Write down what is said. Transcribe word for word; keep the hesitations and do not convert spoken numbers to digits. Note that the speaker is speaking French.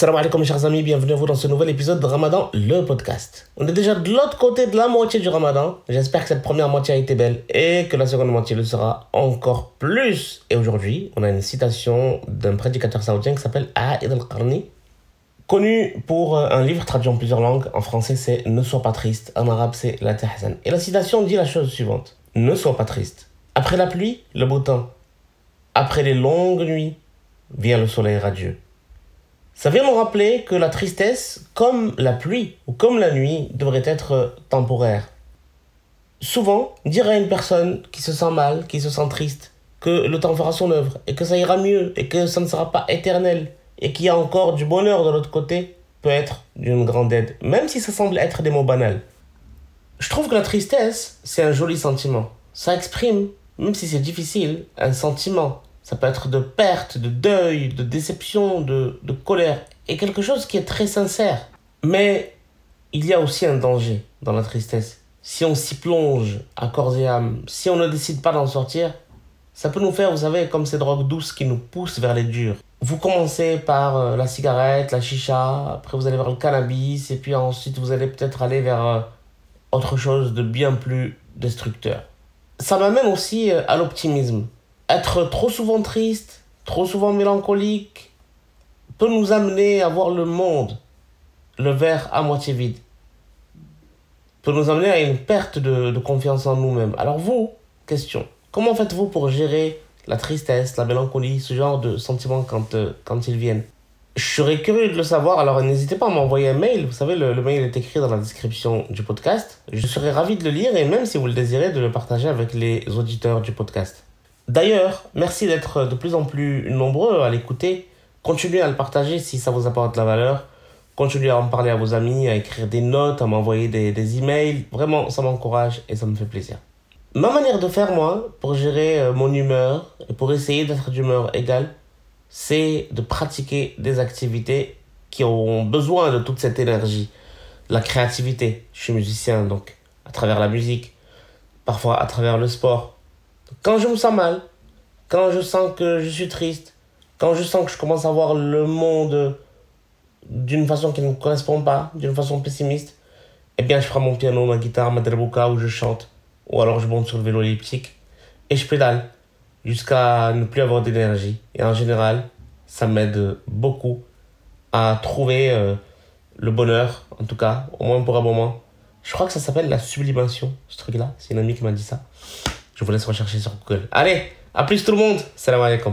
Assalamu alaikum chers amis, bienvenue à vous dans ce nouvel épisode de Ramadan, le podcast. On est déjà de l'autre côté de la moitié du Ramadan. J'espère que cette première moitié a été belle et que la seconde moitié le sera encore plus. Et aujourd'hui, on a une citation d'un prédicateur saoudien qui s'appelle Aïd al-Qarni, connu pour un livre traduit en plusieurs langues. En français, c'est « Ne sois pas triste », en arabe, c'est « la tahzan ». Et la citation dit la chose suivante. « Ne sois pas triste. Après la pluie, le beau temps. Après les longues nuits, vient le soleil radieux. » Ça vient nous rappeler que la tristesse, comme la pluie ou comme la nuit, devrait être temporaire. Souvent, dire à une personne qui se sent mal, qui se sent triste, que le temps fera son œuvre et que ça ira mieux et que ça ne sera pas éternel et qu'il y a encore du bonheur de l'autre côté, peut être d'une grande aide, même si ça semble être des mots banals. Je trouve que la tristesse, c'est un joli sentiment. Ça exprime, même si c'est difficile, un sentiment. Ça peut être de perte, de deuil, de déception, de, de colère, et quelque chose qui est très sincère. Mais il y a aussi un danger dans la tristesse. Si on s'y plonge à corps et âme, si on ne décide pas d'en sortir, ça peut nous faire, vous savez, comme ces drogues douces qui nous poussent vers les durs. Vous commencez par la cigarette, la chicha, après vous allez vers le cannabis, et puis ensuite vous allez peut-être aller vers autre chose de bien plus destructeur. Ça m'amène aussi à l'optimisme. Être trop souvent triste, trop souvent mélancolique, peut nous amener à voir le monde, le verre à moitié vide. Peut nous amener à une perte de, de confiance en nous-mêmes. Alors vous, question, comment faites-vous pour gérer la tristesse, la mélancolie, ce genre de sentiments quand, euh, quand ils viennent ? Je serais curieux de le savoir, alors n'hésitez pas à m'envoyer un mail. Vous savez, le, le mail est écrit dans la description du podcast. Je serais ravi de le lire et même si vous le désirez, de le partager avec les auditeurs du podcast. D'ailleurs, merci d'être de plus en plus nombreux à l'écouter. Continuez à le partager si ça vous apporte de la valeur. Continuez à en parler à vos amis, à écrire des notes, à m'envoyer des, des emails. Vraiment, ça m'encourage et ça me fait plaisir. Ma manière de faire, moi, pour gérer mon humeur et pour essayer d'être d'humeur égale, c'est de pratiquer des activités qui auront besoin de toute cette énergie. La créativité. Je suis musicien, donc à travers la musique, parfois à travers le sport. Quand je me sens mal, quand je sens que je suis triste, quand je sens que je commence à voir le monde d'une façon qui ne me correspond pas, d'une façon pessimiste, eh bien je prends mon piano, ma guitare, ma derbouka où je chante, ou alors je monte sur le vélo elliptique et je pédale jusqu'à ne plus avoir d'énergie. Et en général, ça m'aide beaucoup à trouver euh, le bonheur, en tout cas, au moins pour un moment. Je crois que ça s'appelle la sublimation, ce truc-là. C'est une amie qui m'a dit ça. Je vous laisse rechercher sur Google. Allez, à plus tout le monde. Salam alaikum.